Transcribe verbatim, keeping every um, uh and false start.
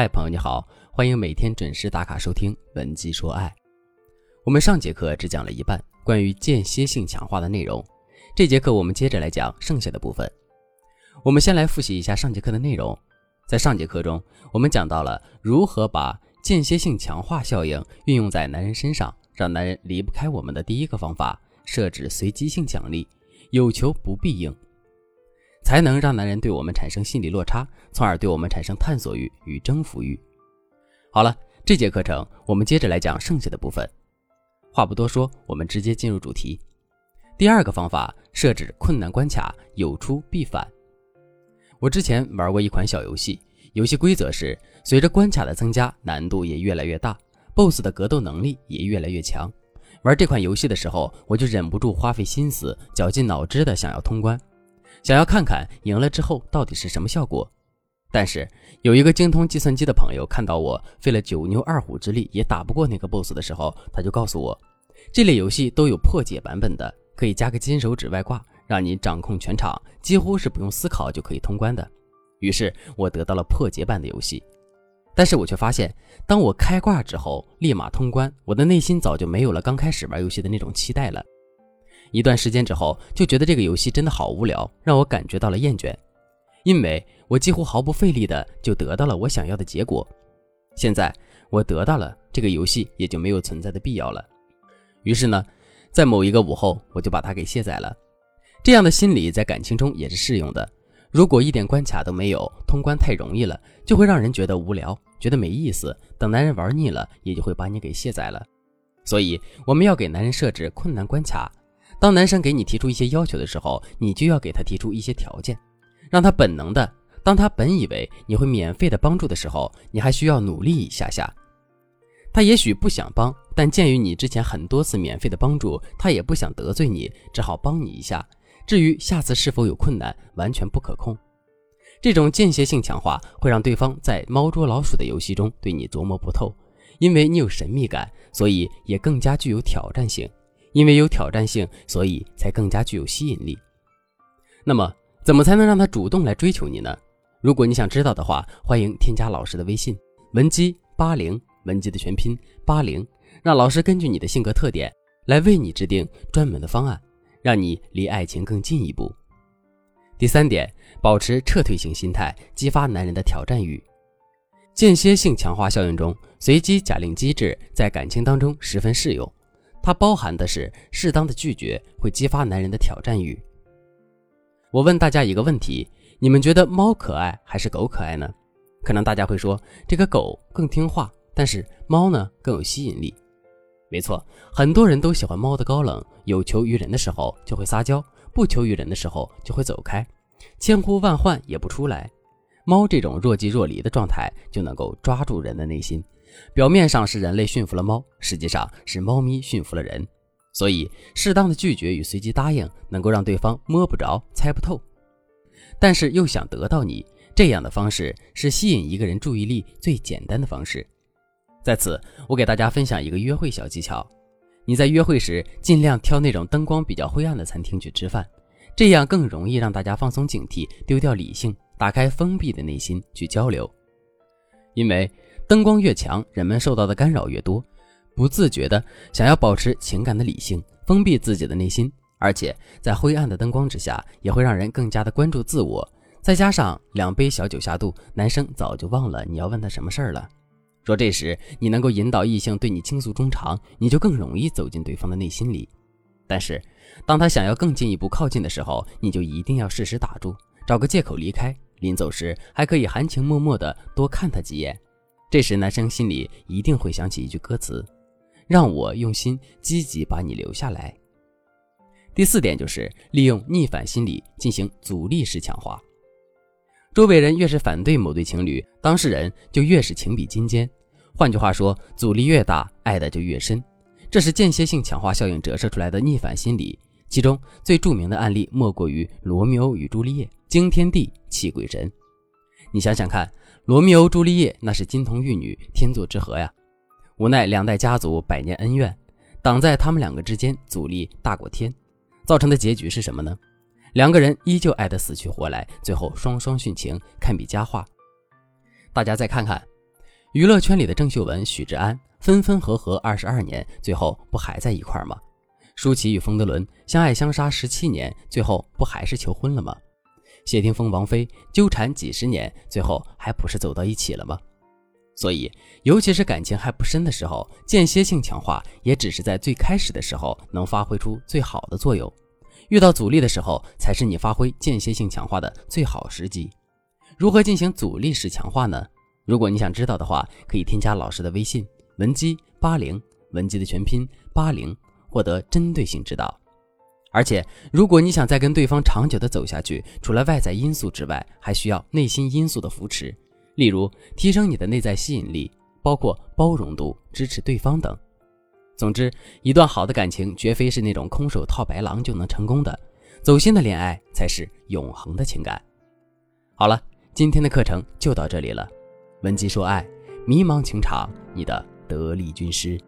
嗨，朋友你好，欢迎每天准时打卡收听文姬说爱。我们上节课只讲了一半关于间歇性强化的内容，这节课我们接着来讲剩下的部分。我们先来复习一下上节课的内容。在上节课中，我们讲到了如何把间歇性强化效应运用在男人身上，让男人离不开我们的第一个方法，设置随机性奖励，有求不必应，才能让男人对我们产生心理落差，从而对我们产生探索欲与征服欲。好了，这节课程我们接着来讲剩下的部分。话不多说，我们直接进入主题。第二个方法，设置困难关卡，有出必反。我之前玩过一款小游戏，游戏规则是随着关卡的增加，难度也越来越大， B O S S 的格斗能力也越来越强。玩这款游戏的时候，我就忍不住花费心思，绞尽脑汁的想要通关，想要看看赢了之后到底是什么效果。但是有一个精通计算机的朋友看到我费了九牛二虎之力也打不过那个 B O S S 的时候，他就告诉我，这类游戏都有破解版本的，可以加个金手指外挂，让你掌控全场，几乎是不用思考就可以通关的。于是我得到了破解版的游戏，但是我却发现，当我开挂之后立马通关，我的内心早就没有了刚开始玩游戏的那种期待了。一段时间之后，就觉得这个游戏真的好无聊，让我感觉到了厌倦，因为我几乎毫不费力的就得到了我想要的结果。现在我得到了，这个游戏也就没有存在的必要了。于是呢，在某一个午后，我就把它给卸载了。这样的心理在感情中也是适用的，如果一点关卡都没有，通关太容易了，就会让人觉得无聊，觉得没意思，等男人玩腻了，也就会把你给卸载了。所以我们要给男人设置困难关卡，当男生给你提出一些要求的时候，你就要给他提出一些条件，让他本能的，当他本以为你会免费的帮助的时候，你还需要努力一下下。他也许不想帮，但鉴于你之前很多次免费的帮助，他也不想得罪你，只好帮你一下，至于下次是否有困难，完全不可控。这种间歇性强化会让对方在猫捉老鼠的游戏中对你琢磨不透，因为你有神秘感，所以也更加具有挑战性，因为有挑战性，所以才更加具有吸引力。那么怎么才能让他主动来追求你呢？如果你想知道的话，欢迎添加老师的微信文姬八零，文姬的全拼八零，让老师根据你的性格特点来为你制定专门的方案，让你离爱情更进一步。第三点，保持撤退型心态，激发男人的挑战欲。间歇性强化效应中，随机假令机制在感情当中十分适用，它包含的是适当的拒绝会激发男人的挑战欲。我问大家一个问题，你们觉得猫可爱还是狗可爱呢？可能大家会说，这个狗更听话，但是猫呢更有吸引力。没错，很多人都喜欢猫的高冷，有求于人的时候就会撒娇，不求于人的时候就会走开，千呼万唤也不出来。猫这种若即若离的状态就能够抓住人的内心，表面上是人类驯服了猫，实际上是猫咪驯服了人。所以适当的拒绝与随机答应能够让对方摸不着猜不透，但是又想得到你，这样的方式是吸引一个人注意力最简单的方式。在此我给大家分享一个约会小技巧，你在约会时尽量挑那种灯光比较灰暗的餐厅去吃饭，这样更容易让大家放松警惕，丢掉理性，打开封闭的内心去交流。因为灯光越强，人们受到的干扰越多，不自觉的想要保持情感的理性，封闭自己的内心，而且在灰暗的灯光之下也会让人更加的关注自我，再加上两杯小酒下肚，男生早就忘了你要问他什么事儿了。若这时你能够引导异性对你倾诉衷肠，你就更容易走进对方的内心里。但是当他想要更进一步靠近的时候，你就一定要适时打住，找个借口离开，临走时还可以含情脉脉的多看他几眼。这时男生心里一定会想起一句歌词，让我用心积极把你留下来。第四点就是利用逆反心理进行阻力式强化。周围人越是反对某对情侣，当事人就越是情比金坚，换句话说，阻力越大，爱的就越深。这是间歇性强化效应折射出来的逆反心理，其中最著名的案例莫过于罗密欧与朱丽叶，惊天地，泣鬼神。你想想看，罗密欧朱丽叶那是金童玉女，天作之合呀，无奈两代家族百年恩怨，挡在他们两个之间，阻力大过天，造成的结局是什么呢？两个人依旧爱得死去活来，最后双双殉情，堪比佳话。大家再看看娱乐圈里的郑秀文、许志安分分合合二十二年，最后不还在一块儿吗？舒淇与冯德伦相爱相杀十七年，最后不还是求婚了吗？谢霆锋、王菲纠缠几十年，最后还不是走到一起了吗？所以，尤其是感情还不深的时候，间歇性强化也只是在最开始的时候能发挥出最好的作用。遇到阻力的时候，才是你发挥间歇性强化的最好时机。如何进行阻力式强化呢？如果你想知道的话，可以添加老师的微信文姬八零，文姬的全拼八零，获得针对性指导。而且，如果你想再跟对方长久的走下去，除了外在因素之外，还需要内心因素的扶持。例如提升你的内在吸引力，包括包容度、支持对方等。总之，一段好的感情绝非是那种空手套白狼就能成功的，走心的恋爱才是永恒的情感。好了，今天的课程就到这里了。文姬说爱，迷茫情场，你的得力军师。